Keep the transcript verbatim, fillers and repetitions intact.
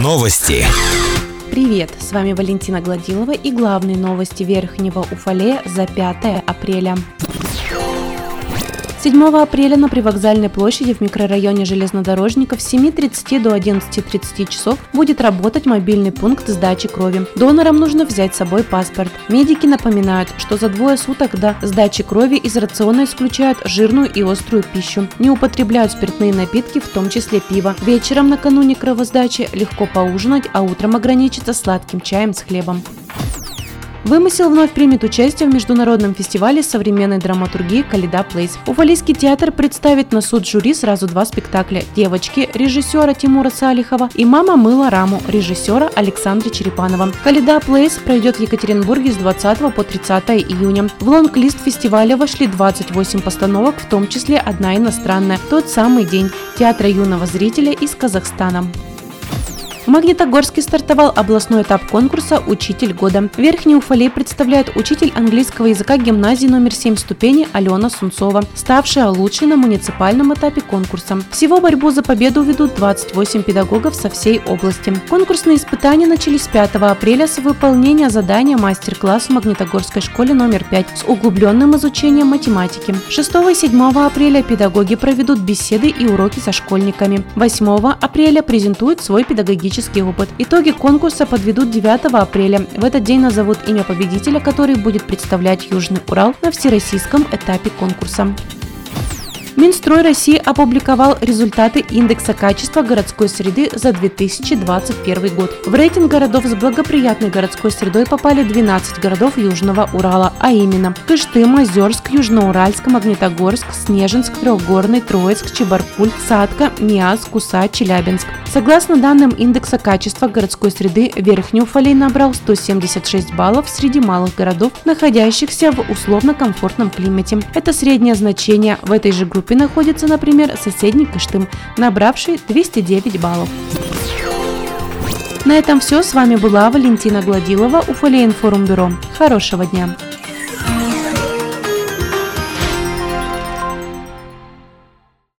Новости. Привет, с вами Валентина Гладилова и главные новости Верхнего Уфалея за пятое апреля. седьмого апреля на Привокзальной площади в микрорайоне железнодорожников с семи тридцати до одиннадцати тридцати часов будет работать мобильный пункт сдачи крови. Донорам нужно взять с собой паспорт. Медики напоминают, что за двое суток до сдачи крови из рациона исключают жирную и острую пищу. Не употребляют спиртные напитки, в том числе пиво. Вечером накануне кровосдачи легко поужинать, а утром ограничиться сладким чаем с хлебом. Вымысел вновь примет участие в международном фестивале современной драматургии «Коляда Плейс». Уфалийский театр представит на суд жюри сразу два спектакля «Девочки» режиссера Тимура Салихова и «Мама мыла раму» режиссера Александра Черепанова. «Коляда Плейс» пройдет в Екатеринбурге с двадцатого по тридцатое июня. В лонг-лист фестиваля вошли двадцать восемь постановок, в том числе одна иностранная, «Тот самый день» театра юного зрителя из Казахстана. В Магнитогорске стартовал областной этап конкурса «Учитель года». Верхний Уфалей представляет учитель английского языка гимназии номер семь ступени Алена Сунцова, ставшая лучшей на муниципальном этапе конкурса. Всего борьбу за победу ведут двадцать восемь педагогов со всей области. Конкурсные испытания начались пятого апреля с выполнения задания мастер-класс в Магнитогорской школе номер пять с углубленным изучением математики. шестого и седьмого апреля педагоги проведут беседы и уроки со школьниками. восьмого апреля презентуют свой педагогический опыт. Итоги конкурса подведут девятого апреля. В этот день назовут имя победителя, который будет представлять Южный Урал на всероссийском этапе конкурса. Минстрой России опубликовал результаты индекса качества городской среды за две тысячи двадцать первый год. В рейтинг городов с благоприятной городской средой попали двенадцать городов Южного Урала, а именно Кыштым, Озерск, Южноуральск, Магнитогорск, Снежинск, Трехгорный, Троицк, Чебаркуль, Садка, Миаз, Куса, Челябинск. Согласно данным индекса качества городской среды, Верхний Уфалей набрал сто семьдесят шесть баллов среди малых городов, находящихся в условно-комфортном климате. Это среднее значение. В этой же группе находится, например, соседний Кыштым, набравший двести девять баллов. На этом все. С вами была Валентина Гладилова, Уфалей-Информбюро. Хорошего дня!